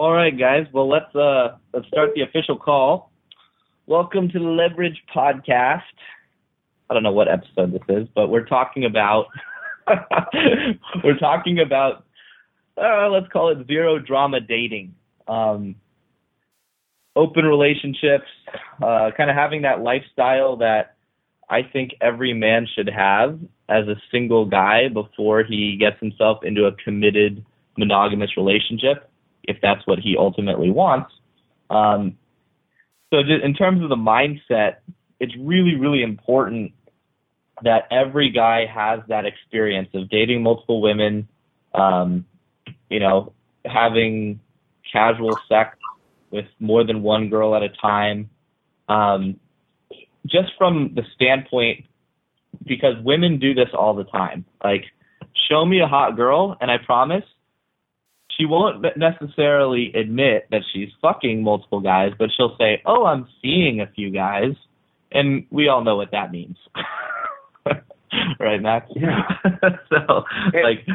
All right, guys. Well, let's start the official call. Welcome to the Leverage podcast. I don't know what episode this is, but we're talking about let's call it zero drama dating, open relationships, kind of having that lifestyle that I think every man should have as a single guy before he gets himself into a committed monogamous relationship, if that's what he ultimately wants. So just in terms of the mindset, it's really, really important that every guy has that experience of dating multiple women, having casual sex with more than one girl at a time, just from the standpoint, because women do this all the time. Like, show me a hot girl, and I promise she won't necessarily admit that she's fucking multiple guys, but she'll say, oh, I'm seeing a few guys. And we all know what that means. Right, Max? Yeah. So, like,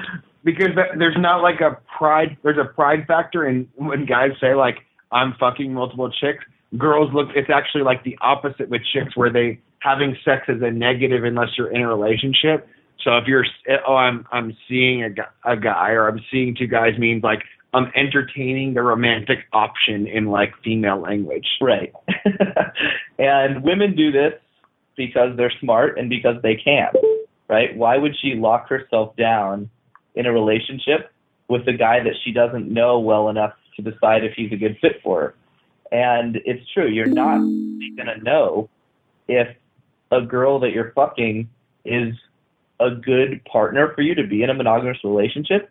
because there's not like a pride, there's a pride factor in when guys say, like, I'm fucking multiple chicks. Girls look, it's actually like the opposite with chicks, where they having sex is a negative unless you're in a relationship. So if you're, oh, I'm seeing a guy, or I'm seeing two guys, means like I'm entertaining the romantic option in like female language. Right. And women do this because they're smart and because they can, right? Why would she lock herself down in a relationship with a guy that she doesn't know well enough to decide if he's a good fit for her? And it's true. You're not going to know if a girl that you're fucking is a good partner for you to be in a monogamous relationship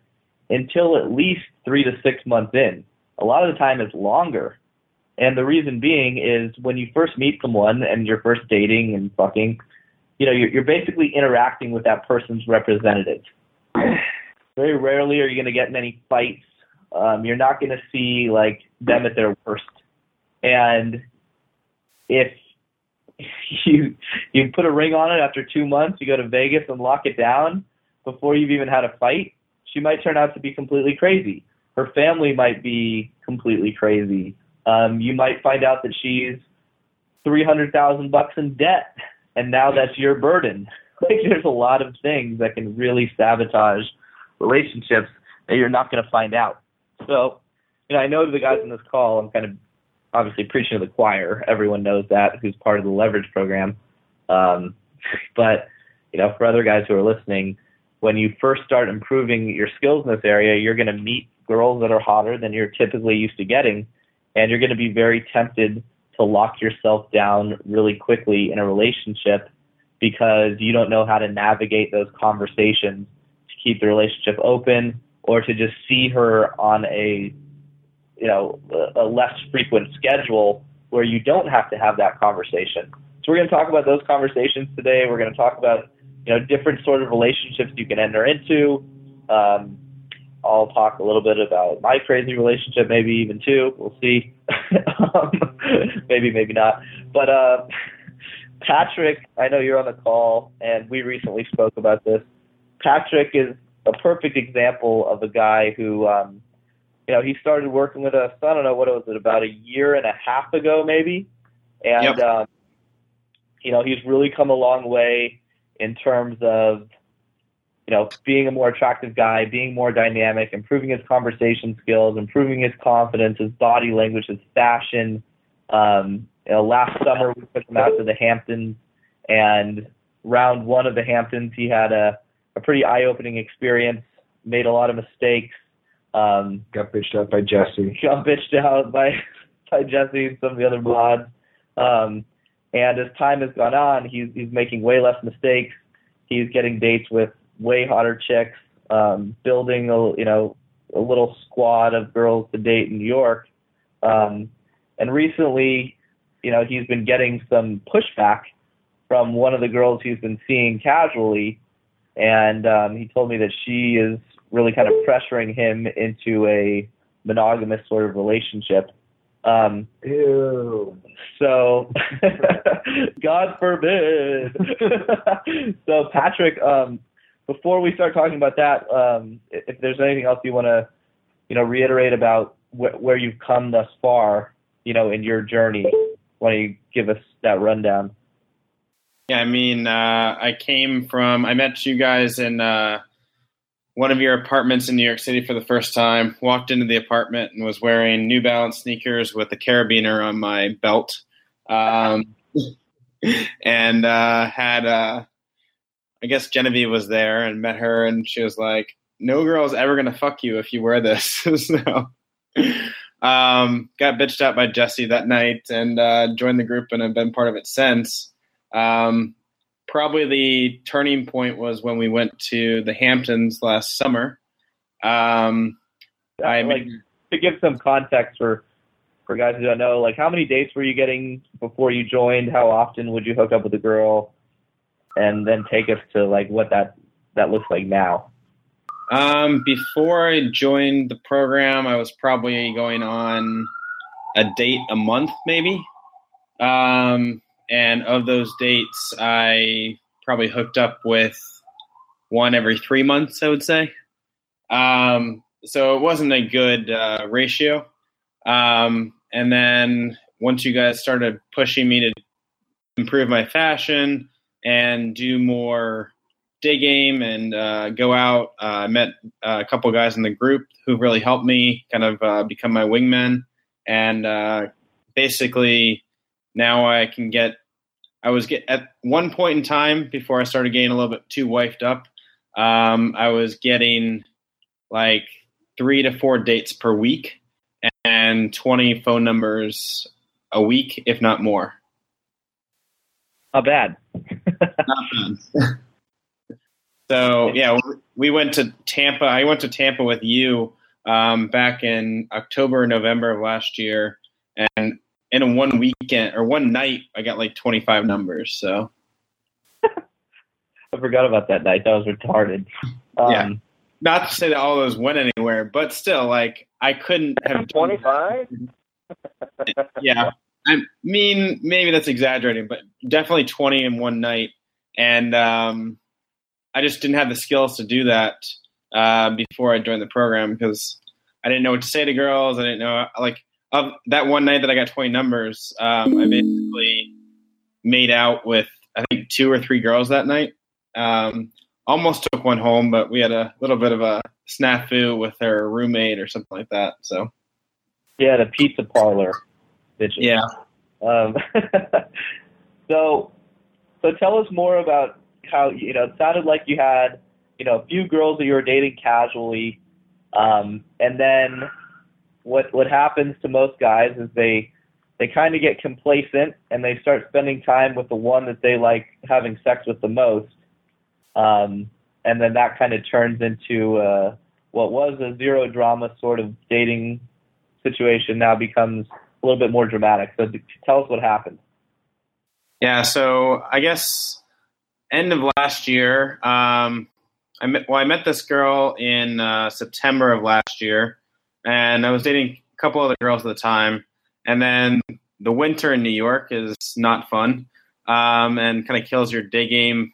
until at least 3 to 6 months in. A lot of the time it's longer. And the reason being is when you first meet someone and you're first dating and fucking, you know, you're basically interacting with that person's representative. Very rarely are you going to get in any fights. You're not going to see like them at their worst. And if you put a ring on it after 2 months, you go to Vegas and lock it down before you've even had a fight, she might turn out to be completely crazy. Her family might be completely crazy. You might find out that she's $300,000 in debt, and now that's your burden. Like, there's a lot of things that can really sabotage relationships that you're not going to find out. So, you know, I know the guys on this call, I'm kind of obviously preaching to the choir. Everyone knows that who's part of the Leverage program. But, you know, for other guys who are listening, when you first start improving your skills in this area, you're going to meet girls that are hotter than you're typically used to getting, and you're going to be very tempted to lock yourself down really quickly in a relationship because you don't know how to navigate those conversations to keep the relationship open, or to just see her on a less frequent schedule where you don't have to have that conversation. So we're going to talk about those conversations today. We're going to talk about, you know, different sort of relationships you can enter into. I'll talk a little bit about my crazy relationship, maybe even two. We'll see. Maybe, maybe not. But Patrick, I know you're on the call, and we recently spoke about this. Patrick is a perfect example of a guy who, he started working with us, I don't know what it was, about a year and a half ago maybe. And, yep. He's really come a long way in terms of, you know, being a more attractive guy, being more dynamic, improving his conversation skills, improving his confidence, his body language, his fashion. Last summer we took him out to the Hamptons, and round one of the Hamptons he had a pretty eye-opening experience, made a lot of mistakes. Got bitched out by Jesse. By Jesse and some of the other blogs. And as time has gone on, he's making way less mistakes. He's getting dates with way hotter chicks, building a little squad of girls to date in New York. And recently, he's been getting some pushback from one of the girls he's been seeing casually, and he told me that she is really kind of pressuring him into a monogamous sort of relationship. Ew. So, God forbid. So, Patrick, before we start talking about that, if there's anything else you want to, reiterate about where you've come thus far, you know, in your journey. Why don't you give us that rundown? Yeah, I mean, I met you guys in one of your apartments in New York City for the first time, walked into the apartment and was wearing New Balance sneakers with a carabiner on my belt. And I guess Genevieve was there, and met her, and she was like, no girl's ever going to fuck you if you wear this. So got bitched out by Jesse that night, and joined the group, and I've been part of it since. Probably the turning point was when we went to the Hamptons last summer. To give some context for guys who don't know, like, how many dates were you getting before you joined? How often would you hook up with a girl? And then take us to, like, what that looks like now. Before I joined the program, I was probably going on a date a month, maybe. And of those dates, I probably hooked up with one every 3 months, I would say. So it wasn't a good ratio. And then once you guys started pushing me to improve my fashion and do more day game and go out, I met a couple guys in the group who really helped me kind of become my wingmen. And basically now at one point in time before I started getting a little bit too wifed up, I was getting like 3 to 4 dates per week and 20 phone numbers a week, if not more. Not bad. Not bad. So, yeah, we went to Tampa. I went to Tampa with you back in October or November of last year. And in one weekend or one night, I got like 25 numbers. So I forgot about that night. That was retarded. Yeah. Not to say that all those went anywhere, but still, like, I couldn't have 25. Yeah. I mean, maybe that's exaggerating, but definitely 20 in one night. And I just didn't have the skills to do that before I joined the program, because I didn't know what to say to girls. I didn't know, like, of that one night that I got 20 numbers, I basically made out with, I think, 2 or 3 girls that night. Almost took one home, but we had a little bit of a snafu with her roommate or something like that. So, yeah, the pizza parlor. Bitches. Yeah. So tell us more about how, you know, it sounded like you had, you know, a few girls that you were dating casually. And then what happens to most guys is they kind of get complacent and they start spending time with the one that they like having sex with the most. And then that kind of turns into what was a zero drama sort of dating situation now becomes a little bit more dramatic. So tell us what happened. Yeah, so I guess end of last year, I met this girl in September of last year, and I was dating a couple other girls at the time. And then the winter in New York is not fun, and kind of kills your day game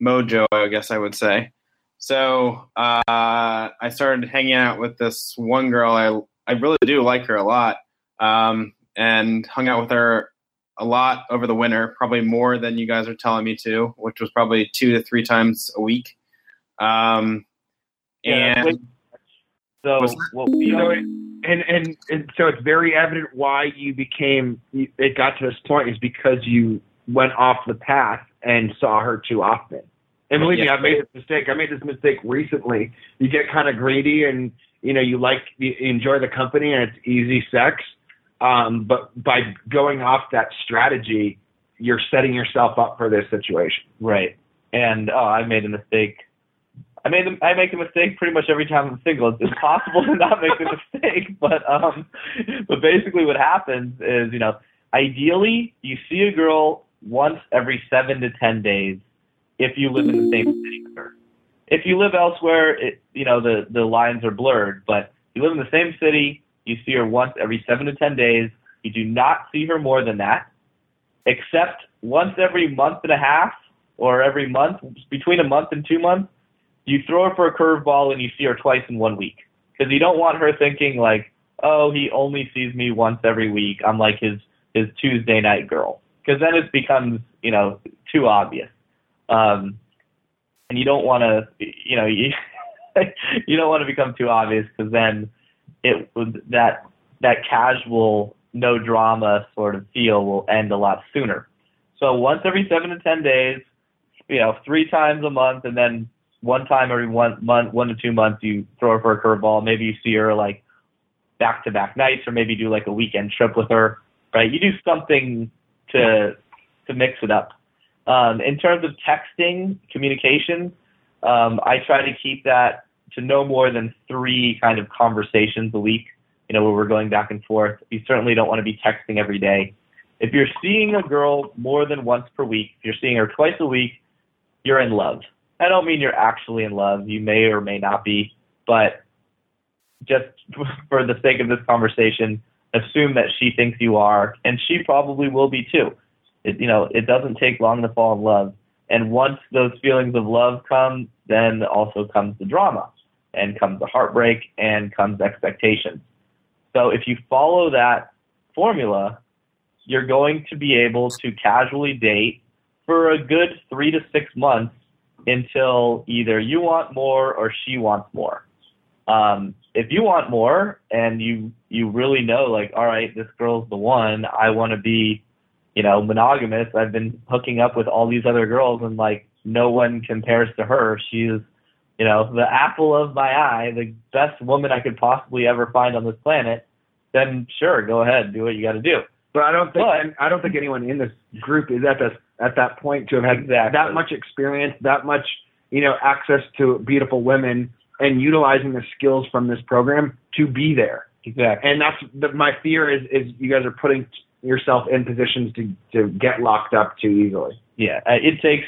mojo, I guess I would say. So I started hanging out with this one girl. I really do like her a lot, and hung out with her a lot over the winter, probably more than you guys are telling me to, which was probably 2 to 3 times a week. So it's very evident why it got to this point is because you went off the path and saw her too often. And believe me, I've made this mistake. I made this mistake recently. You get kind of greedy and, you know, you enjoy the company and it's easy sex. But by going off that strategy, you're setting yourself up for this situation. Right. And I made a mistake. I make a mistake pretty much every time I'm single. It's impossible to not make a mistake. But basically what happens is, you know, ideally you see a girl once every 7 to 10 days if you live in the same city with her. If you live elsewhere, the lines are blurred, but you live in the same city, you see her once every 7 to 10 days. You do not see her more than that, except once every month and a half or every month, between a month and 2 months, you throw her for a curveball and you see her twice in 1 week. because you don't want her thinking like, oh, he only sees me once every week. I'm like his Tuesday night girl. Because then it becomes, you know, too obvious. And you don't want to, you know, you don't want to become too obvious, because then it that casual, no drama sort of feel will end a lot sooner. So once every 7 to 10 days, you know, 3 times a month, and then one time every 1 month, 1 to 2 months, you throw her for a curveball. Maybe you see her like back-to-back nights, or maybe do like a weekend trip with her, right? You do something to mix it up. In terms of texting, communication, I try to keep that to no more than 3 kind of conversations a week, you know, where we're going back and forth. You certainly don't want to be texting every day. If you're seeing a girl more than once per week, if you're seeing her twice a week, you're in love. I don't mean you're actually in love. You may or may not be, but just for the sake of this conversation, assume that she thinks you are, and she probably will be too. It doesn't take long to fall in love. And once those feelings of love come, then also comes the drama, and comes the heartbreak, and comes expectations. So if you follow that formula, you're going to be able to casually date for a good 3 to 6 months until either you want more or she wants more. If you want more and you really know, like, all right, this girl's the one, I want to be, you know, monogamous. I've been hooking up with all these other girls, and like no one compares to her. She's, you know, the apple of my eye, the best woman I could possibly ever find on this planet. Then sure, go ahead, do what you got to do. But I don't think anyone in this group is at that point to have had that much experience, that much, you know, access to beautiful women, and utilizing the skills from this program to be there. Exactly. And my fear is you guys are putting yourself in positions to get locked up too easily. Yeah, it takes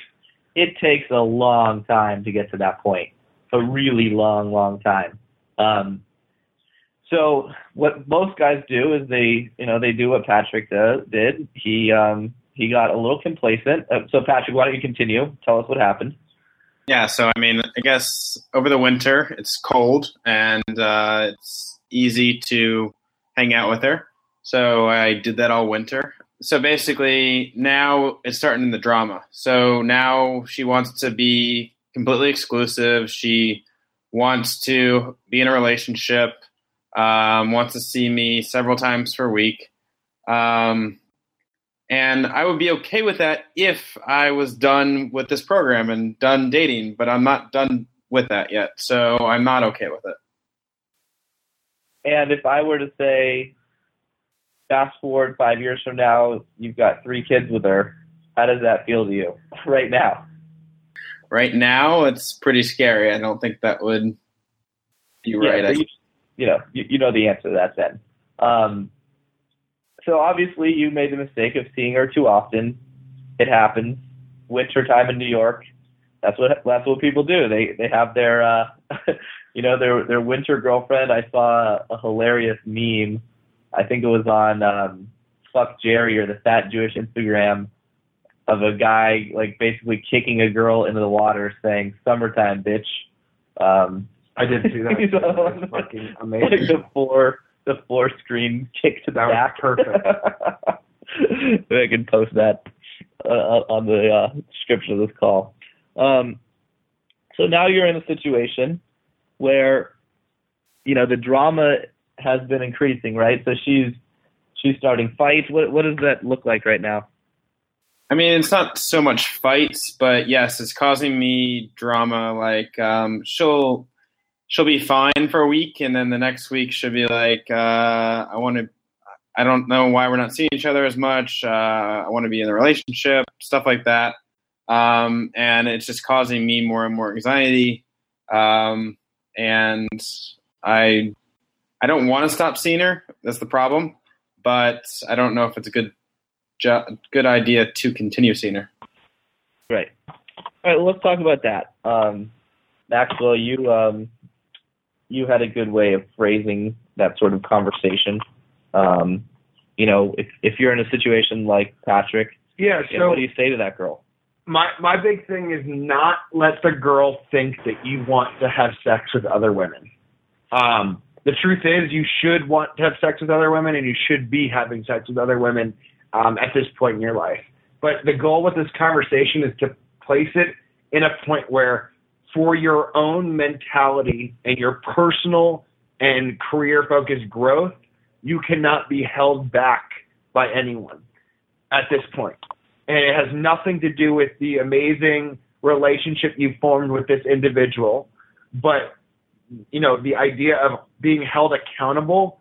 a long time to get to that point, a really long time. So what most guys do is they do what Patrick did. He got a little complacent. So Patrick, why don't you continue? Tell us what happened. Yeah, so I mean, I guess over the winter it's cold, and it's easy to hang out with her. So I did that all winter. So basically now it's starting in the drama. So now she wants to be completely exclusive. She wants to be in a relationship, wants to see me several times per week. And I would be okay with that if I was done with this program and done dating, but I'm not done with that yet. So I'm not okay with it. And if I were to say, fast forward 5 years from now, you've got 3 kids with her, how does that feel to you right now? Right now, it's pretty scary. I don't think that would be right. So you know the answer to that then. So obviously you made the mistake of seeing her too often. It happens. Winter time in New York. That's what people do. They have their their winter girlfriend. I saw a hilarious meme. I think it was on Fuck Jerry or the Fat Jewish Instagram, of a guy like basically kicking a girl into the water, saying "Summertime, bitch." I did see that. So, that was fucking amazing. Like the floor screen kick to the back. Perfect. I can post that on the description of this call. So now you're in a situation where, you know, the drama has been increasing, right? So she's starting fights. What does that look like right now? I mean, it's not so much fights, but yes, it's causing me drama. Like she'll be fine for a week, and then the next week she'll be like, I don't know why we're not seeing each other as much. I want to be in a relationship, stuff like that. And it's just causing me more and more anxiety. And I don't want to stop seeing her. That's the problem. But I don't know if it's a good idea to continue seeing her. Right. All right. Well, let's talk about that. Maxwell, you had a good way of phrasing that sort of conversation. You know, if you're in a situation like Patrick, yeah. So what do you say to that girl? My big thing is not let the girl think that you want to have sex with other women. The truth is you should want to have sex with other women and you should be having sex with other women at this point in your life. But the goal with this conversation is to place it in a point where for your own mentality and your personal and career-focused growth, you cannot be held back by anyone at this point. And it has nothing to do with the amazing relationship you formed with this individual, but you know, the idea of being held accountable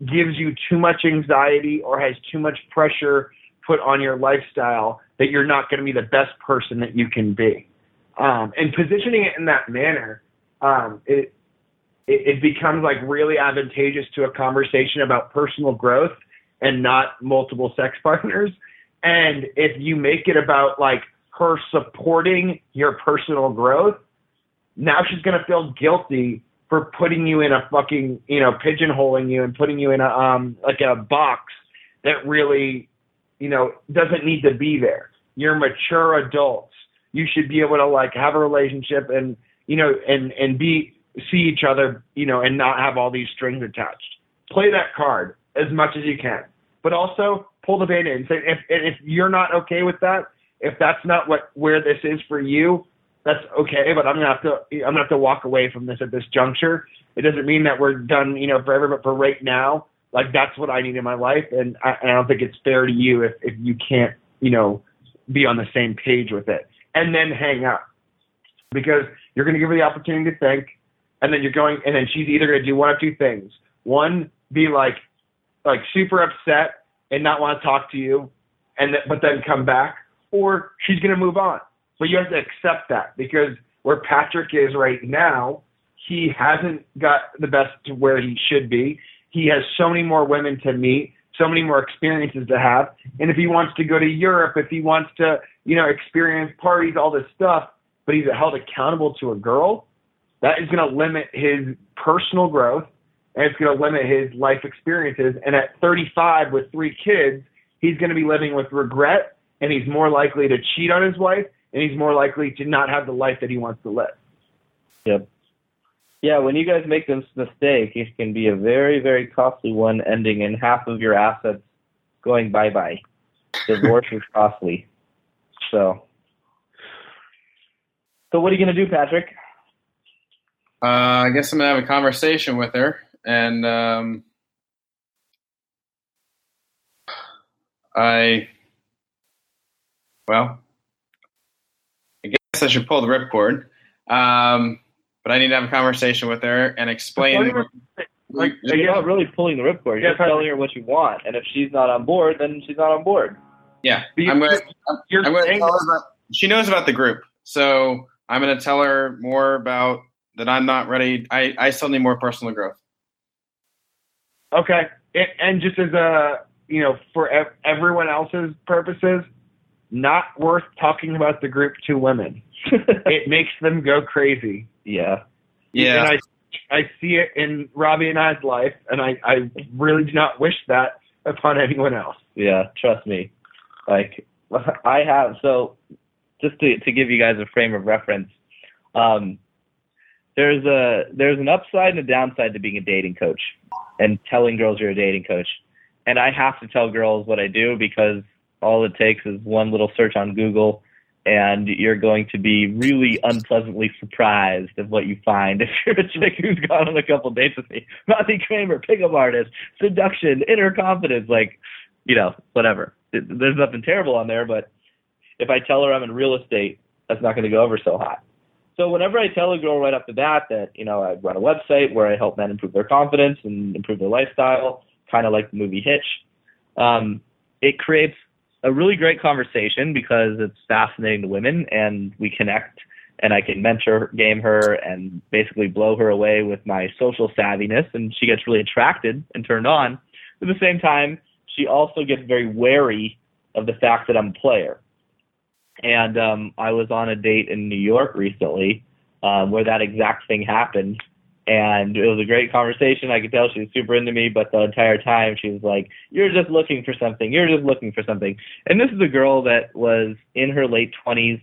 gives you too much anxiety or has too much pressure put on your lifestyle that you're not going to be the best person that you can be. And positioning it in that manner, it becomes like really advantageous to a conversation about personal growth and not multiple sex partners. And if you make it about like her supporting your personal growth, now she's going to feel guilty for putting you in a fucking, you know, pigeonholing you and putting you in a, like a box that really, you know, doesn't need to be there. You're mature adults. You should be able to like have a relationship and, you know, and see each other, you know, and not have all these strings attached. Play that card as much as you can, but also pull the band in. So if you're not okay with that, if that's not where this is for you, that's okay, but I'm gonna have to walk away from this at this juncture. It doesn't mean that we're done, you know, forever, but for right now, like that's what I need in my life, and I don't think it's fair to you if you can't, you know, be on the same page with it. And then hang up, because you're gonna give her the opportunity to think, and then and then she's either gonna do one of two things: one, be like super upset and not want to talk to you, but then come back, or she's gonna move on. But you have to accept that, because where Patrick is right now, he hasn't got the best to where he should be. He has so many more women to meet, so many more experiences to have. And if he wants to go to Europe, if he wants to, you know, experience parties, all this stuff, but he's held accountable to a girl, that is going to limit his personal growth and it's going to limit his life experiences. And at 35 with 3 kids, he's going to be living with regret, and he's more likely to cheat on his wife. And he's more likely to not have the life that he wants to live. Yep. Yeah, when you guys make this mistake, it can be a very, very costly one, ending in half of your assets going bye-bye. Divorce is costly. So what are you going to do, Patrick? I guess I'm going to have a conversation with her. And I should pull the ripcord, but I need to have a conversation with her and explain. Like, you're not really pulling the ripcord. You're telling her what you want, and if she's not on board, then she's not on board. Yeah, I'm going to tell her about. She knows about the group, so I'm going to tell her more about that. I'm not ready. I still need more personal growth. Okay, and just as a, you know, for everyone else's purposes, not worth talking about the group to women. It makes them go crazy. Yeah. And I see it in Robbie and I's life, and I really do not wish that upon anyone else. Yeah, trust me. Like, I have, so just to give you guys a frame of reference, there's an upside and a downside to being a dating coach and telling girls you're a dating coach. And I have to tell girls what I do, because all it takes is one little search on Google, and you're going to be really unpleasantly surprised at what you find if you're a chick who's gone on a couple dates with me. Matthew Kramer, pickup artist, seduction, inner confidence, like, you know, whatever. There's nothing terrible on there, but if I tell her I'm in real estate, that's not going to go over so hot. So whenever I tell a girl right off the bat that, you know, I run a website where I help men improve their confidence and improve their lifestyle, kind of like the movie Hitch, it creates a really great conversation, because it's fascinating to women and we connect, and I can mentor game her and basically blow her away with my social savviness, and she gets really attracted and turned on. At the same time, she also gets very wary of the fact that I'm a player. And I was on a date in New York recently where that exact thing happened, and it was a great conversation. I could tell she was super into me, but the entire time she was like, "You're just looking for something. You're just looking for something." And this is a girl that was in her late 20s.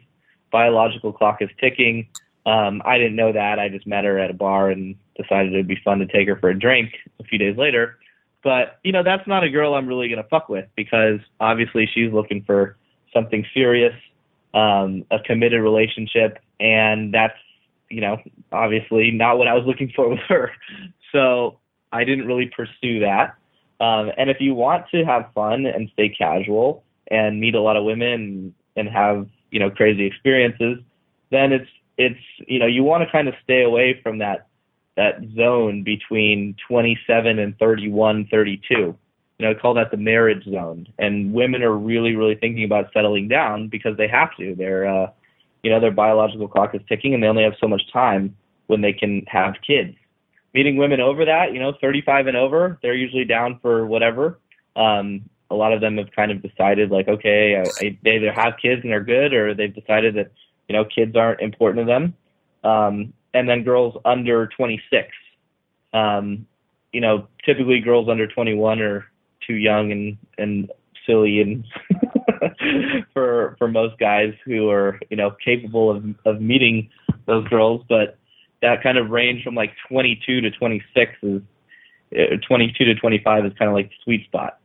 Biological clock is ticking. I didn't know that. I just met her at a bar and decided it would be fun to take her for a drink a few days later. But, you know, that's not a girl I'm really going to fuck with, because obviously she's looking for something serious, a committed relationship. And that's, you know, obviously not what I was looking for with her. So I didn't really pursue that. And if you want to have fun and stay casual and meet a lot of women and have, you know, crazy experiences, then it's, you know, you want to kind of stay away from that zone between 27 and 31, 32. You know, I call that the marriage zone. And women are really, really thinking about settling down because they have to. They're, you know, their biological clock is ticking and they only have so much time when they can have kids. Meeting women over that, you know, 35 and over, they're usually down for whatever. A lot of them have kind of decided, like, okay, they either have kids and they're good, or they've decided that, you know, kids aren't important to them. And then girls under 26, you know, typically girls under 21 are too young and silly and for most guys who are, you know, capable of meeting those girls. But that kind of range from like 22 to 26 is 22 to 25 is kind of like the sweet spot.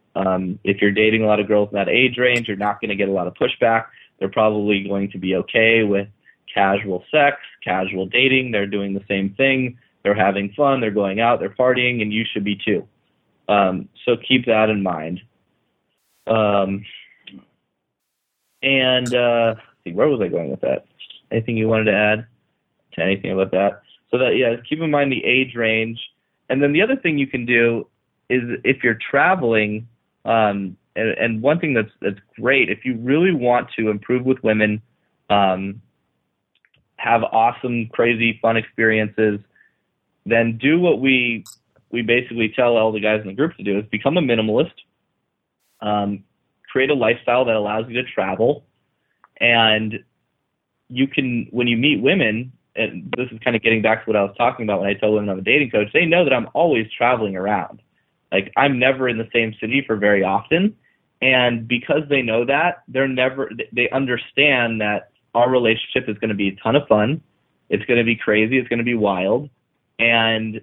If you're dating a lot of girls in that age range, you're not going to get a lot of pushback. They're probably going to be okay with casual sex, casual dating. They're doing the same thing. They're having fun. They're going out. They're partying, and you should be too. So keep that in mind. Where was I going with that? Anything you wanted to add to anything about that? So that, yeah, keep in mind the age range. And then the other thing you can do is if you're traveling, and one thing that's great, if you really want to improve with women, have awesome, crazy, fun experiences, then do what we basically tell all the guys in the group to do, is become a minimalist, create a lifestyle that allows you to travel. And you can, when you meet women, and this is kind of getting back to what I was talking about when I tell women I'm a dating coach, they know that I'm always traveling around. Like, I'm never in the same city for very often. And because they know that, they understand that our relationship is going to be a ton of fun. It's going to be crazy. It's going to be wild. And,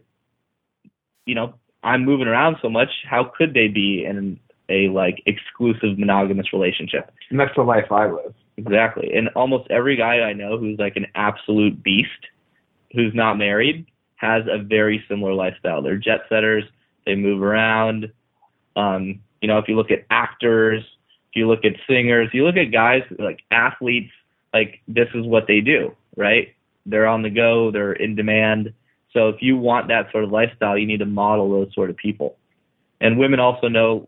you know, I'm moving around so much. How could they be in a, like, exclusive monogamous relationship? And that's the life I live. Exactly. And almost every guy I know who's, like, an absolute beast, who's not married, has a very similar lifestyle. They're jet setters. They move around. You know, if you look at actors, if you look at singers, you look at guys like athletes, like, this is what they do, right? They're on the go. They're in demand. So if you want that sort of lifestyle, you need to model those sort of people. And women also know,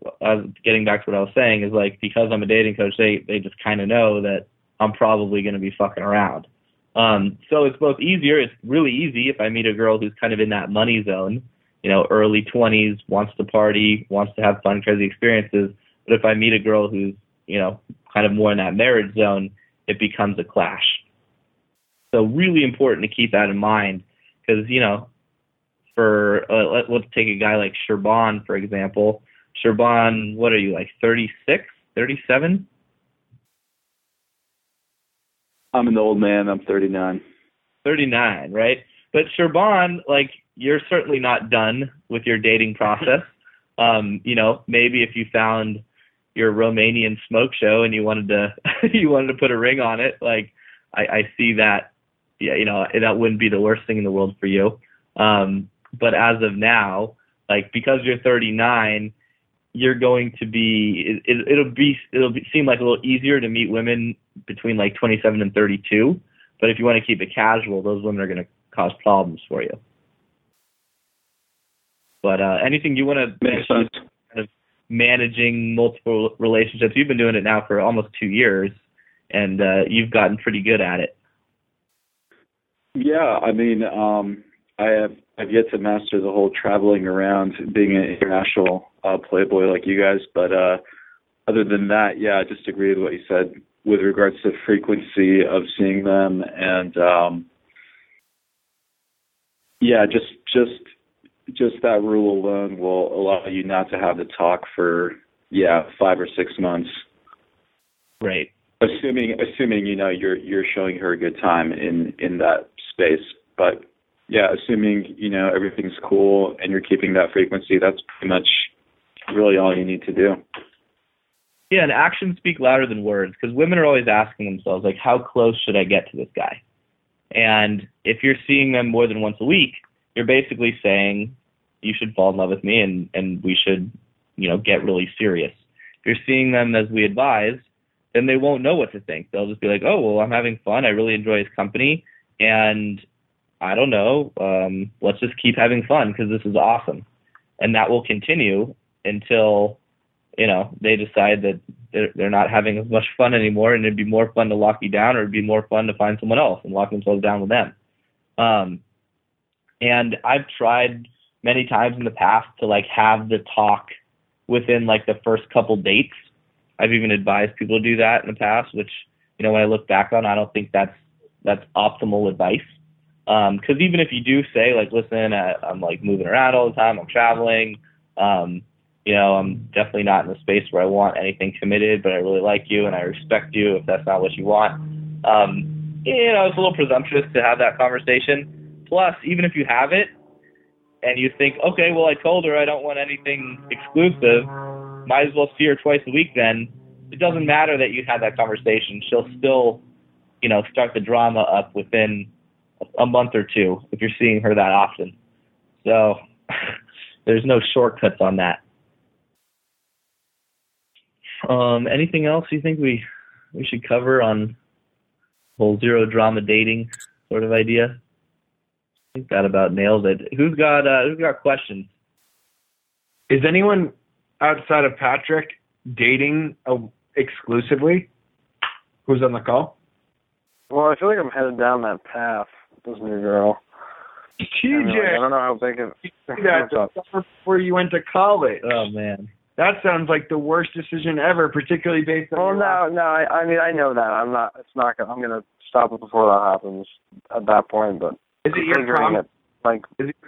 getting back to what I was saying, is, like, because I'm a dating coach, they just kind of know that I'm probably going to be fucking around. So it's both easier. It's really easy if I meet a girl who's kind of in that money zone, you know, early 20s, wants to party, wants to have fun, crazy experiences. But if I meet a girl who's, you know, kind of more in that marriage zone, it becomes a clash. So really important to keep that in mind, because, you know, for let's take a guy like Sherban, for example. Sherban, what are you, like 36, 37? I'm an old man. I'm 39. 39, right? But Sherban, like, you're certainly not done with your dating process. You know, maybe if you found your Romanian smoke show and you wanted to put a ring on it, like, I see that, yeah, you know, that wouldn't be the worst thing in the world for you. But as of now, like, because you're 39, you're going to be, it'll seem like a little easier to meet women between like 27 and 32. But if you want to keep it casual, those women are going to cause problems for you. But anything you want to mention, kind of managing multiple relationships? You've been doing it now for almost 2 years, and you've gotten pretty good at it. Yeah, I mean, I've yet to master the whole traveling around, being an international playboy like you guys. But other than that, yeah, I just agree with what you said with regards to frequency of seeing them, and Just that rule alone will allow you not to have the talk for 5 or 6 months. Right. Assuming you know you're showing her a good time in that space. But yeah, assuming, you know, everything's cool and you're keeping that frequency, that's pretty much really all you need to do. Yeah, and actions speak louder than words, because women are always asking themselves, like, how close should I get to this guy? And if you're seeing them more than once a week, you're basically saying, you should fall in love with me and we should, you know, get really serious. If you're seeing them as we advise, then they won't know what to think. They'll just be like, oh, well, I'm having fun. I really enjoy his company. And I don't know, let's just keep having fun because this is awesome. And that will continue until, you know, they decide that they're not having as much fun anymore, and it'd be more fun to lock you down, or it'd be more fun to find someone else and lock themselves down with them. And I've tried many times in the past to like have the talk within like the first couple dates. I've even advised people to do that in the past, which, you know, when I look back on, I don't think that's optimal advice. Cause even if you do say like, listen, I'm like moving around all the time, I'm traveling, you know, I'm definitely not in a space where I want anything committed, but I really like you and I respect you if that's not what you want. You know, it's a little presumptuous to have that conversation. Plus, even if you have it and you think, okay, well, I told her I don't want anything exclusive, might as well see her twice a week then. It doesn't matter that you had that conversation. She'll still, you know, start the drama up within a month or two if you're seeing her that often. So there's no shortcuts on that. Anything else you think we should cover on whole zero drama dating sort of idea? I think that about nails it. Who's got questions? Is anyone outside of Patrick dating exclusively? Who's on the call? Well, I feel like I'm headed down that path. This new girl. TJ! I don't know how big of that before you went to college. Oh, man. That sounds like the worst decision ever, particularly based on... Well, no, I mean, I know that. I'm not... It's not... I'm going to stop it before that happens at that point, but... Is it your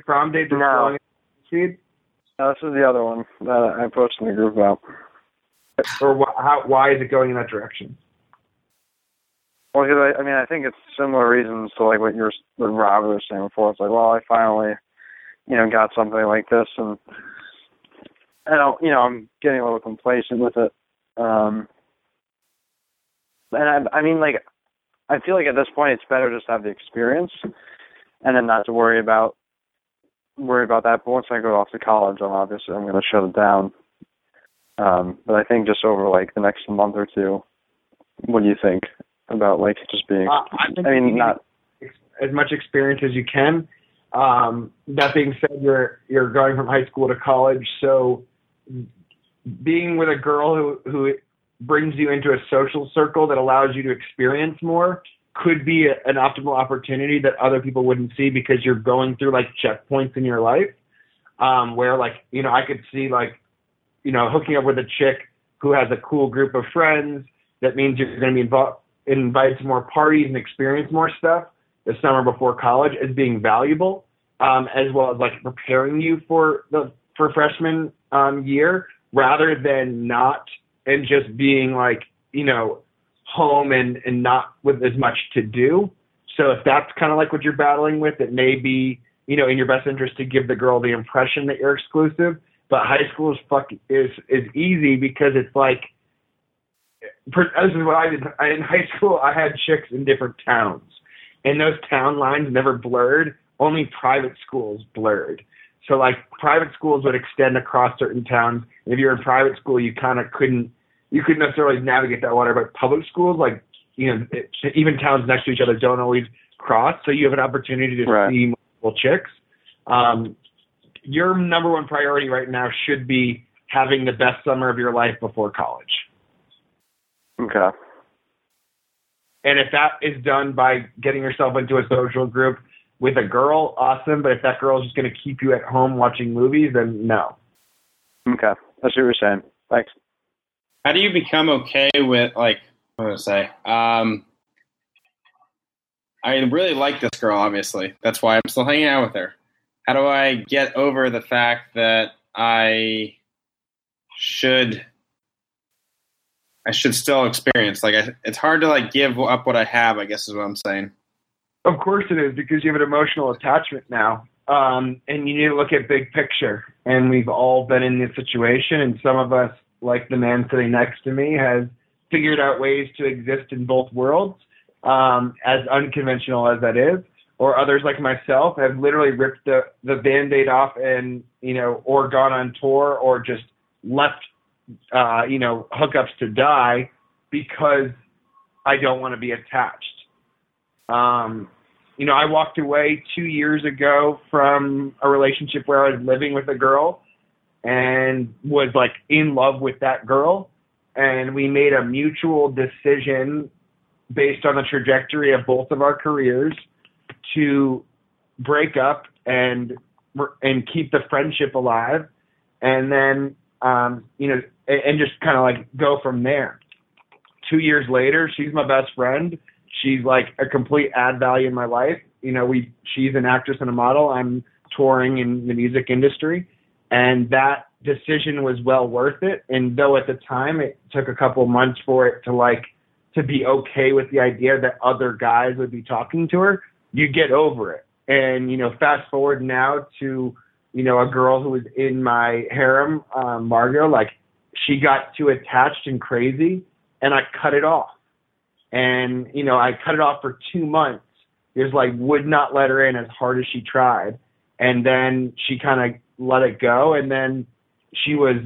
prom date? No. No, this is the other one that I posted in the group about. Or why is it going in that direction? Well, because I mean, I think it's similar reasons to like what Robbie was saying before. It's like, well, I finally, you know, got something like this, and I don't, you know, I'm getting a little complacent with it. And I mean, like, I feel like at this point, it's better just to have the experience. And then not to worry about that. But once I go off to college, I'm going to shut it down. But I think just over like the next month or two, what do you think about like just being? I mean, not as much experience as you can. That being said, you're going from high school to college, so being with a girl who brings you into a social circle that allows you to experience more could be an optimal opportunity that other people wouldn't see because you're going through like checkpoints in your life where like, you know, I could see like, you know, hooking up with a chick who has a cool group of friends. That means you're going to be invited to more parties and experience more stuff the summer before college as being valuable, as well as like preparing you for freshman year rather than not, and just being like, you know, home and not with as much to do. So if that's kind of like what you're battling with, it may be, you know, in your best interest to give the girl the impression that you're exclusive. But high school is easy because it's like, this is what I did. In high school, I had chicks in different towns, and those town lines never blurred. Only private schools blurred. So like private schools would extend across certain towns. And if you're in private school, you kind of couldn't necessarily navigate that water, but public schools, like, you know, even towns next to each other don't always cross, so you have an opportunity to see multiple chicks. Your number one priority right now should be having the best summer of your life before college. Okay. And if that is done by getting yourself into a social group with a girl, awesome, but if that girl is just going to keep you at home watching movies, then no. Okay. That's what you were saying. Thanks. How do you become okay with, like, what do I say? I really like this girl, obviously. That's why I'm still hanging out with her. How do I get over the fact that I should still experience? Like, it's hard to, like, give up what I have, I guess is what I'm saying. Of course it is, because you have an emotional attachment now. And you need to look at big picture. And we've all been in this situation, and some of us, like the man sitting next to me, has figured out ways to exist in both worlds, as unconventional as that is. Or others like myself have literally ripped the Band-Aid off and, you know, or gone on tour or just left, you know, hookups to die because I don't want to be attached. You know, I walked away 2 years ago from a relationship where I was living with a girl and was like in love with that girl. And we made a mutual decision based on the trajectory of both of our careers to break up and keep the friendship alive, and then and just kind of like go from there. 2 years later, she's my best friend. She's like a complete add value in my life. You know, she's an actress and a model. I'm touring in the music industry, and that decision was well worth it. And though at the time it took a couple months for it to be okay with the idea that other guys would be talking to her, you get over it. And, you know, fast forward now to, you know, a girl who was in my harem, Margot, like she got too attached and crazy, and I cut it off. And, you know, I cut it off for 2 months. Just like would not let her in as hard as she tried. And then she kind of let it go. And then she was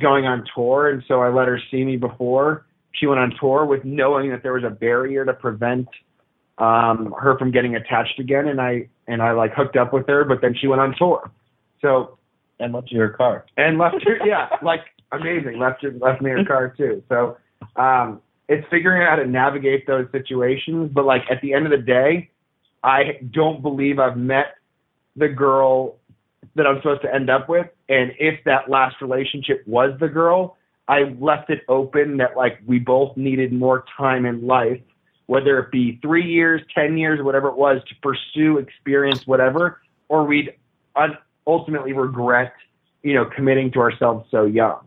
going on tour. And so I let her see me before she went on tour, with knowing that there was a barrier to prevent her from getting attached again, and I like hooked up with her, but then she went on tour. So and left you her car. And left her, yeah, like amazing. Left me her car too. So it's figuring out how to navigate those situations. But like at the end of the day, I don't believe I've met the girl that I'm supposed to end up with. And if that last relationship was the girl, I left it open that like we both needed more time in life, whether it be 3 years, 10 years, whatever it was, to pursue, experience, whatever, or we'd ultimately regret, you know, committing to ourselves so young.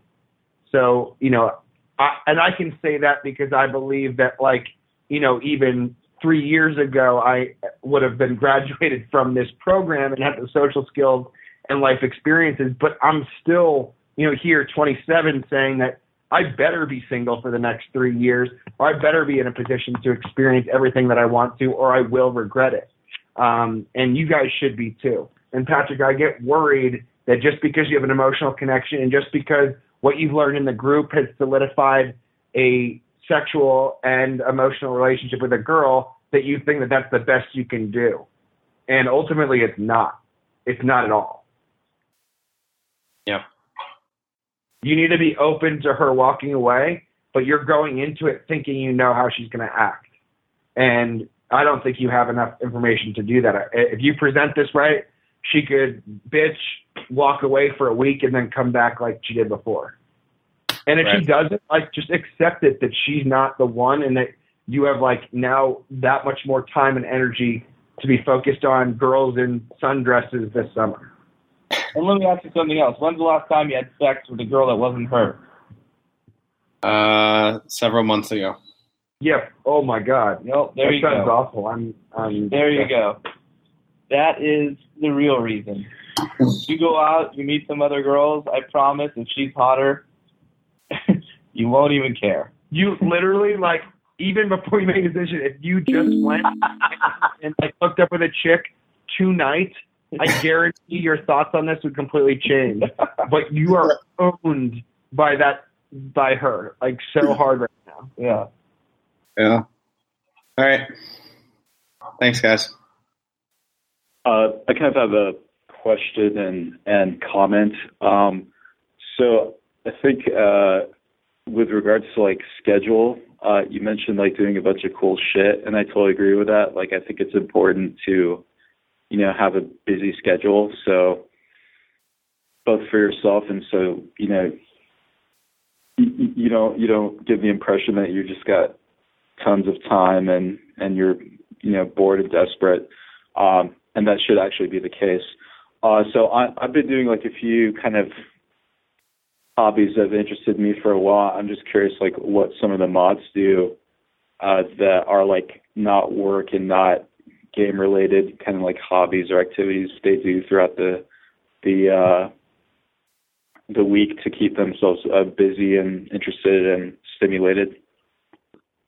So, you know, I can say that because I believe that, like, you know, even 3 years ago, I would have been graduated from this program and had the social skills and life experiences, but I'm still, you know, here 27 saying that I better be single for the next 3 years, or I better be in a position to experience everything that I want to, or I will regret it. And you guys should be too. And Patrick, I get worried that just because you have an emotional connection and just because what you've learned in the group has solidified a sexual and emotional relationship with a girl, that you think that that's the best you can do. And ultimately it's not. It's not at all. Yeah. You need to be open to her walking away, but you're going into it thinking you know how she's going to act. And I don't think you have enough information to do that. If you present this right, she could bitch, walk away for a week, and then come back like she did before. And if she doesn't, like, just accept it that she's not the one, and that you have like now that much more time and energy to be focused on girls in sundresses this summer. And let me ask you something else. When's the last time you had sex with a girl that wasn't her? Several months ago. Yep. Oh my God. Nope. There you go. That sounds awful. I'm there you go. That is the real reason. You go out, you meet some other girls. I promise, if she's hotter, you won't even care. You literally, like, even before you make a decision, if you just went and like hooked up with a chick tonight, I guarantee your thoughts on this would completely change. But you are owned by her, like, so hard right now. Yeah. Yeah. All right. Thanks, guys. I kind of have a question and comment. So I think with regards to, like, schedule, you mentioned, like, doing a bunch of cool shit, and I totally agree with that. Like, I think it's important to, you know, have a busy schedule. So both for yourself, and so, you know, you don't give the impression that you just got tons of time and you're, you know, bored and desperate. And that should actually be the case. So I've been doing like a few kind of hobbies that have interested me for a while. I'm just curious, like, what some of the mods do that are like not work and not, game-related kind of like hobbies or activities they do throughout the week to keep themselves busy and interested and stimulated?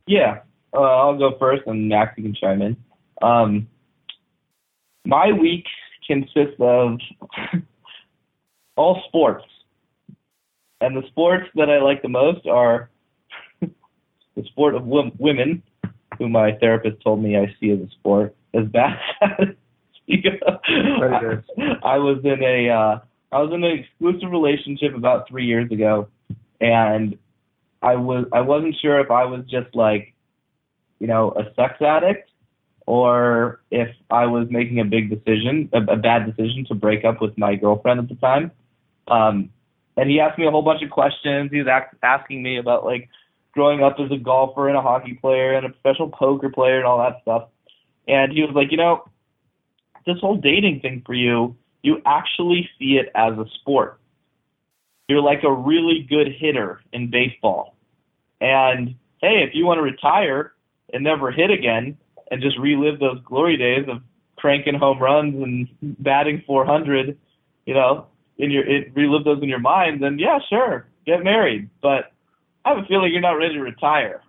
Yeah, I'll go first, and Max, you can chime in. My week consists of all sports, and the sports that I like the most are the sport of women, who my therapist told me I see as a sport as bad as I was in an exclusive relationship about 3 years ago, and I wasn't sure if I was just like, you know, a sex addict, or if I was making a bad decision to break up with my girlfriend at the time. And he asked me a whole bunch of questions. He was asking me about like growing up as a golfer and a hockey player and a professional poker player and all that stuff. And he was like, you know, this whole dating thing for you, you actually see it as a sport. You're like a really good hitter in baseball. And hey, if you want to retire and never hit again and just relive those glory days of cranking home runs and batting 400, you know, relive those in your mind, then yeah, sure, get married. But I have a feeling you're not ready to retire.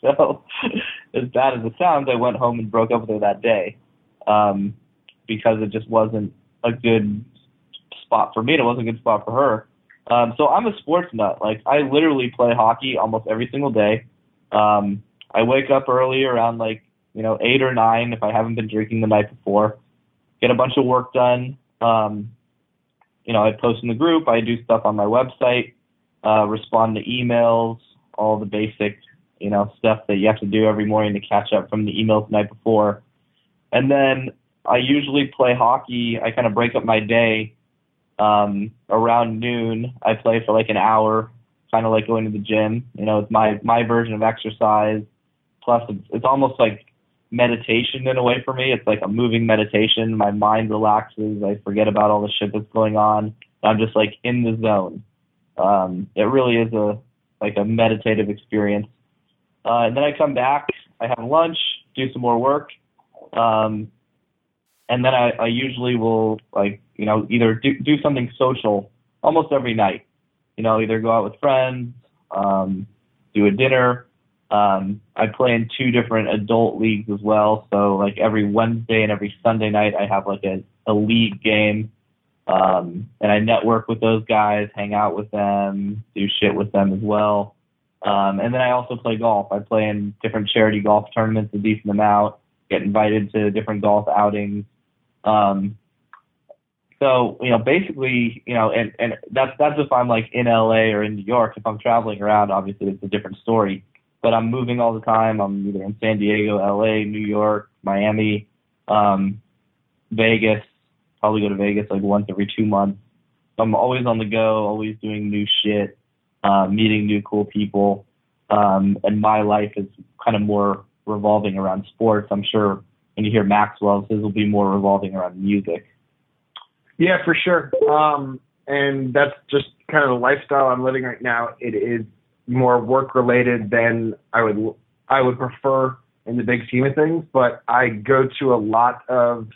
So, as bad as it sounds, I went home and broke up with her that day because it just wasn't a good spot for me. It wasn't a good spot for her. So I'm a sports nut. Like, I literally play hockey almost every single day. I wake up early around, like, you know, 8 or 9 if I haven't been drinking the night before, get a bunch of work done. You know, I post in the group. I do stuff on my website. Respond to emails, all the basic, you know, stuff that you have to do every morning to catch up from the emails the night before. And then I usually play hockey. I kind of break up my day around noon. I play for like an hour, kind of like going to the gym. You know, it's my version of exercise. Plus, it's almost like meditation in a way for me. It's like a moving meditation. My mind relaxes. I forget about all the shit that's going on. I'm just like in the zone. It really is a meditative experience. And then I come back, I have lunch, do some more work. And then I usually will, like, you know, either do something social almost every night, you know, either go out with friends, do a dinner. I play in two different adult leagues as well. So like every Wednesday and every Sunday night, I have like a league game. And I network with those guys, hang out with them, do shit with them as well. And then I also play golf. I play in different charity golf tournaments a decent amount, get invited to different golf outings. So, you know, basically, you know, and that's if I'm like in LA or in New York. If I'm traveling around, obviously it's a different story, but I'm moving all the time. I'm either in San Diego, LA, New York, Miami, Vegas. Probably go to Vegas like once every 2 months. I'm always on the go, always doing new shit, meeting new cool people. And my life is kind of more revolving around sports. I'm sure when you hear Maxwell, his will be more revolving around music. Yeah, for sure. And that's just kind of the lifestyle I'm living right now. It is more work-related than I would prefer in the big scheme of things, but I go to a lot of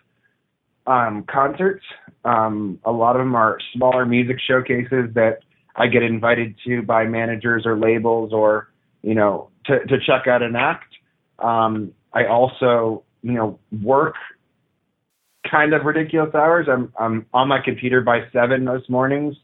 concerts. A lot of them are smaller music showcases that I get invited to by managers or labels or, you know, to check out an act. I also, you know, work kind of ridiculous hours. I'm on my computer by 7 most mornings.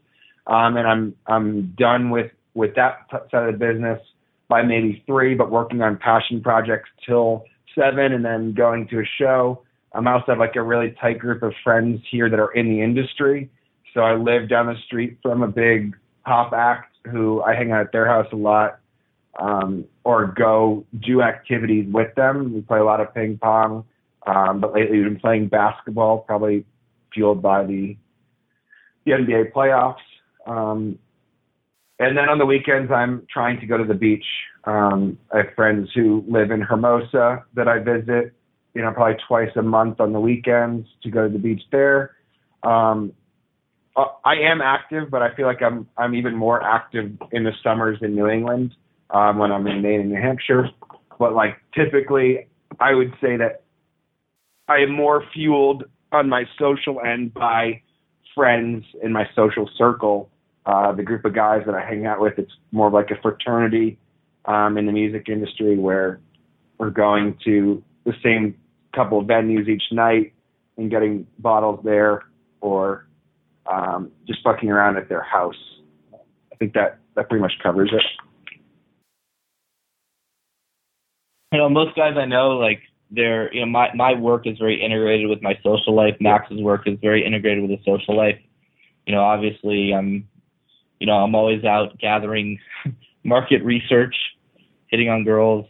And I'm done with that side of the business by maybe 3, but working on passion projects till 7 and then going to a show. I also have like a really tight group of friends here that are in the industry. So I live down the street from a big pop act who I hang out at their house a lot, or go do activities with them. We play a lot of ping pong, but lately we've been playing basketball, probably fueled by the NBA playoffs. And then on the weekends, I'm trying to go to the beach. I have friends who live in Hermosa that I visit, you know, probably twice a month on the weekends to go to the beach there. I am active, but I feel like I'm even more active in the summers in New England, when I'm in Maine and New Hampshire. But like typically I would say that I am more fueled on my social end by friends in my social circle, the group of guys that I hang out with. It's more like a fraternity in the music industry where we're going to the same couple of venues each night and getting bottles there or just fucking around at their house. I think that pretty much covers it. You know, most guys I know, like, they're, you know, my work is very integrated with my social life. Max's work is very integrated with his social life. You know, obviously, I'm always out gathering market research, hitting on girls,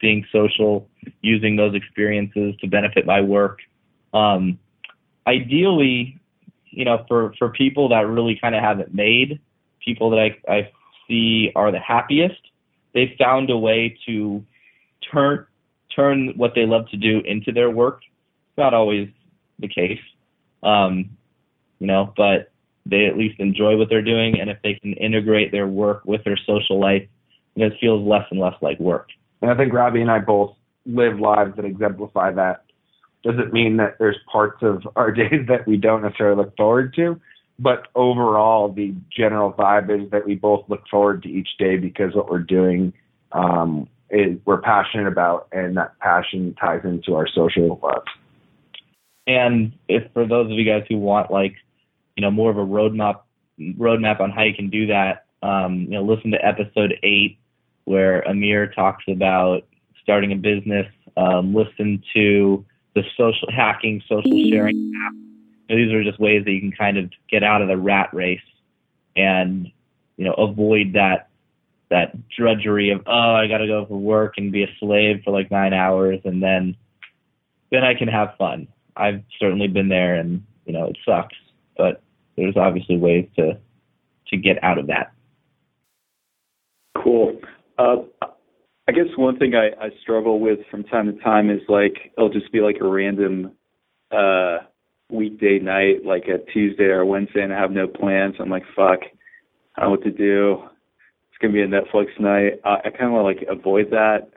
being social, using those experiences to benefit my work. Ideally, you know, for people that really kind of have it made, people that I see are the happiest, they found a way to turn what they love to do into their work. It's not always the case, but they at least enjoy what they're doing. And if they can integrate their work with their social life, you know, it feels less and less like work. And I think Robbie and I both live lives that exemplify that. Doesn't mean that there's parts of our days that we don't necessarily look forward to, but overall the general vibe is that we both look forward to each day because what we're doing we're passionate about, and that passion ties into our social life. And if for those of you guys who want, like, you know, more of a roadmap on how you can do that, listen to episode 8 where Amir talks about starting a business. Listen to the social hacking, social sharing app. You know, these are just ways that you can kind of get out of the rat race and, you know, avoid that drudgery of, oh, I got to go for work and be a slave for like 9 hours, and then I can have fun. I've certainly been there, and, you know, it sucks, but there's obviously ways to get out of that. Cool. I guess one thing I struggle with from time to time is, like, it'll just be like a random weekday night, like a Tuesday or Wednesday, and I have no plans. I'm like, fuck, I don't know what to do. Gonna be a Netflix night. I kind of want to, like, avoid that.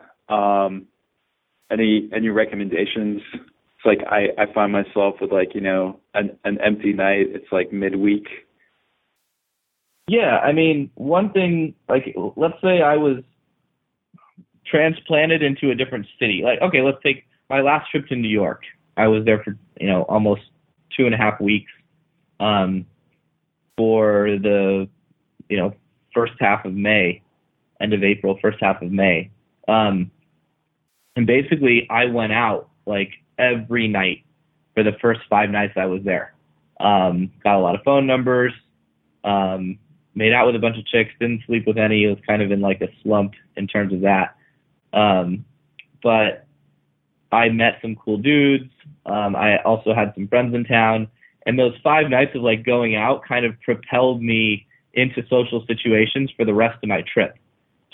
Any recommendations? It's like I find myself with, like, you know, an empty night. It's like midweek. Yeah, I mean, one thing, like, let's say I was transplanted into a different city. Like, okay, let's take my last trip to New York. I was there for, you know, almost 2.5 weeks for the, you know, first half of May, end of April, first half of May. And basically I went out like every night for the first 5 nights I was there. Got a lot of phone numbers, made out with a bunch of chicks, didn't sleep with any. It was kind of in like a slump in terms of that. But I met some cool dudes. I also had some friends in town, and those 5 nights of like going out kind of propelled me into social situations for the rest of my trip.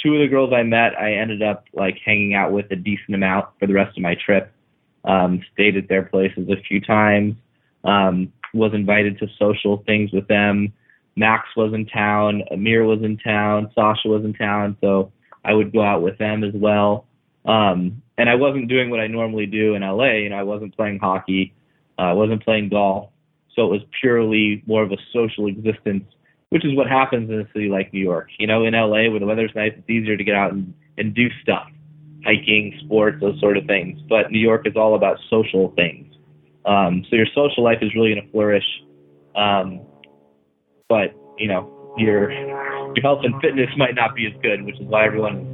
2 of the girls I met, I ended up like hanging out with a decent amount for the rest of my trip. Stayed at their places a few times. Was invited to social things with them. Max was in town. Amir was in town. Sasha was in town. So I would go out with them as well. And I wasn't doing what I normally do in LA. You know, I wasn't playing hockey. I wasn't playing golf. So it was purely more of a social existence, which is what happens in a city like New York. You know, in LA, where the weather's nice, it's easier to get out and do stuff, hiking, sports, those sort of things. But New York is all about social things. So your social life is really going to flourish. But, you know, your health and fitness might not be as good, which is why everyone's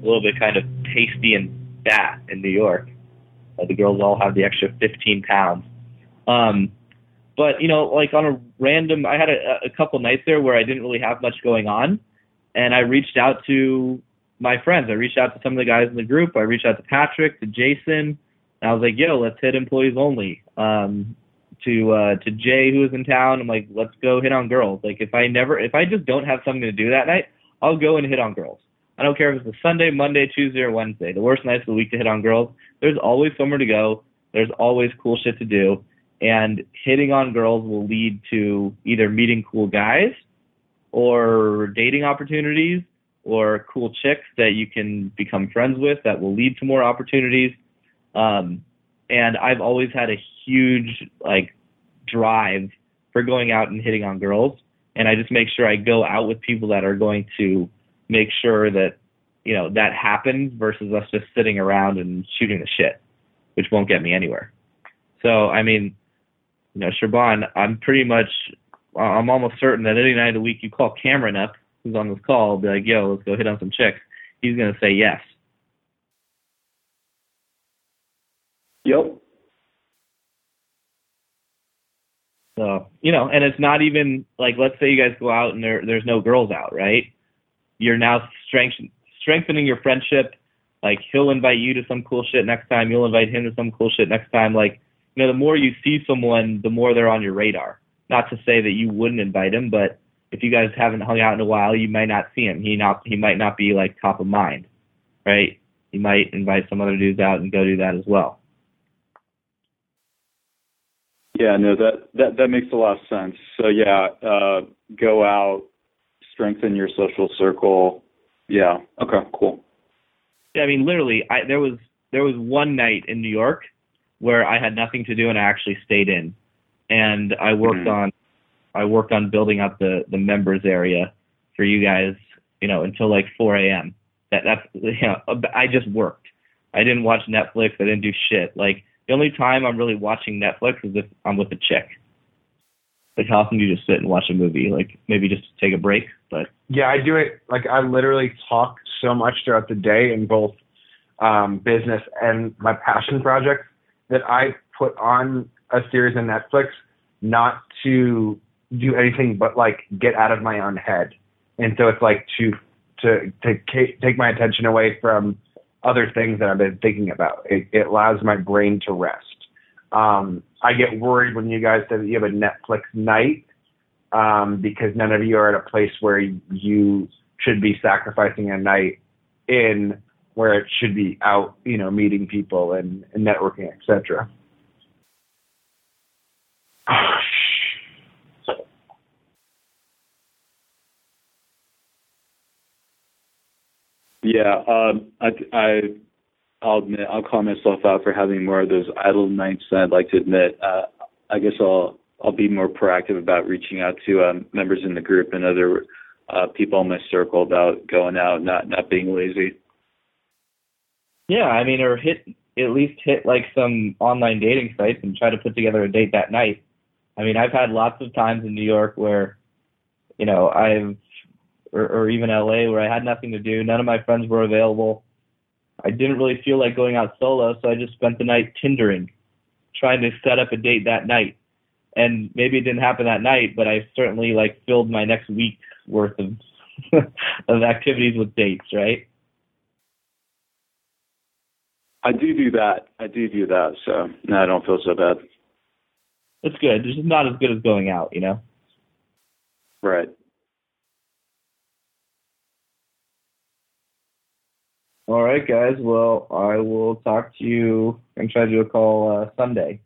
a little bit kind of pasty and fat in New York. The girls all have the extra 15 pounds. But, you know, like on a random, I had a couple nights there where I didn't really have much going on, and I reached out to my friends. I reached out to some of the guys in the group. I reached out to Patrick, to Jason, and I was like, yo, let's hit Employees Only. To Jay, who was in town, I'm like, let's go hit on girls. Like, if I just don't have something to do that night, I'll go and hit on girls. I don't care if it's a Sunday, Monday, Tuesday, or Wednesday. The worst nights of the week to hit on girls. There's always somewhere to go. There's always cool shit to do. And hitting on girls will lead to either meeting cool guys or dating opportunities or cool chicks that you can become friends with that will lead to more opportunities. And I've always had a huge like drive for going out and hitting on girls. And I just make sure I go out with people that are going to make sure that, you know, that happens versus us just sitting around and shooting the shit, which won't get me anywhere. So, I mean, you know, Sherban, I'm almost certain that any night of the week you call Cameron up, who's on this call, be like, yo, let's go hit on some chicks. He's going to say yes. Yep. So, you know, and it's not even like, let's say you guys go out and there's no girls out, right? You're now strengthening your friendship. Like, he'll invite you to some cool shit next time. You'll invite him to some cool shit next time. Like, you know, the more you see someone, the more they're on your radar. Not to say that you wouldn't invite him, but if you guys haven't hung out in a while, you might not see him. He might not be like top of mind, right? You might invite some other dudes out and go do that as well. Yeah, no, that makes a lot of sense. So yeah, go out, strengthen your social circle. Yeah. Okay. Cool. Yeah, I mean, literally, there was one night in New York where I had nothing to do and I actually stayed in, and I worked on building up the members area for you guys, you know, until like 4 a.m. That's you know, I just worked. I didn't watch Netflix. I didn't do shit. Like, the only time I'm really watching Netflix is if I'm with a chick. Like, how often do you just sit and watch a movie? Like, maybe just take a break. But yeah, I do it. Like, I literally talk so much throughout the day in both business and my passion projects that I put on a series on Netflix not to do anything but, like, get out of my own head. And so it's, like, to take my attention away from other things that I've been thinking about. It allows my brain to rest. I get worried when you guys say that you have a Netflix night because none of you are at a place where you should be sacrificing a night in where it should be out, you know, meeting people and networking, et cetera. Yeah, I'll call myself out for having more of those idle nights than I'd like to admit. I guess I'll be more proactive about reaching out to members in the group and other people in my circle about going out, not being lazy. Yeah, I mean, or hit like some online dating sites and try to put together a date that night. I mean, I've had lots of times in New York where, you know, or even LA where I had nothing to do. None of my friends were available. I didn't really feel like going out solo, so I just spent the night Tindering, trying to set up a date that night. And maybe it didn't happen that night, but I certainly like filled my next week's worth of of activities with dates, right? I do that, so no, I don't feel so bad. It's good. It's just not as good as going out, you know? Right. All right, guys. Well, I will talk to you and try to do a call Sunday.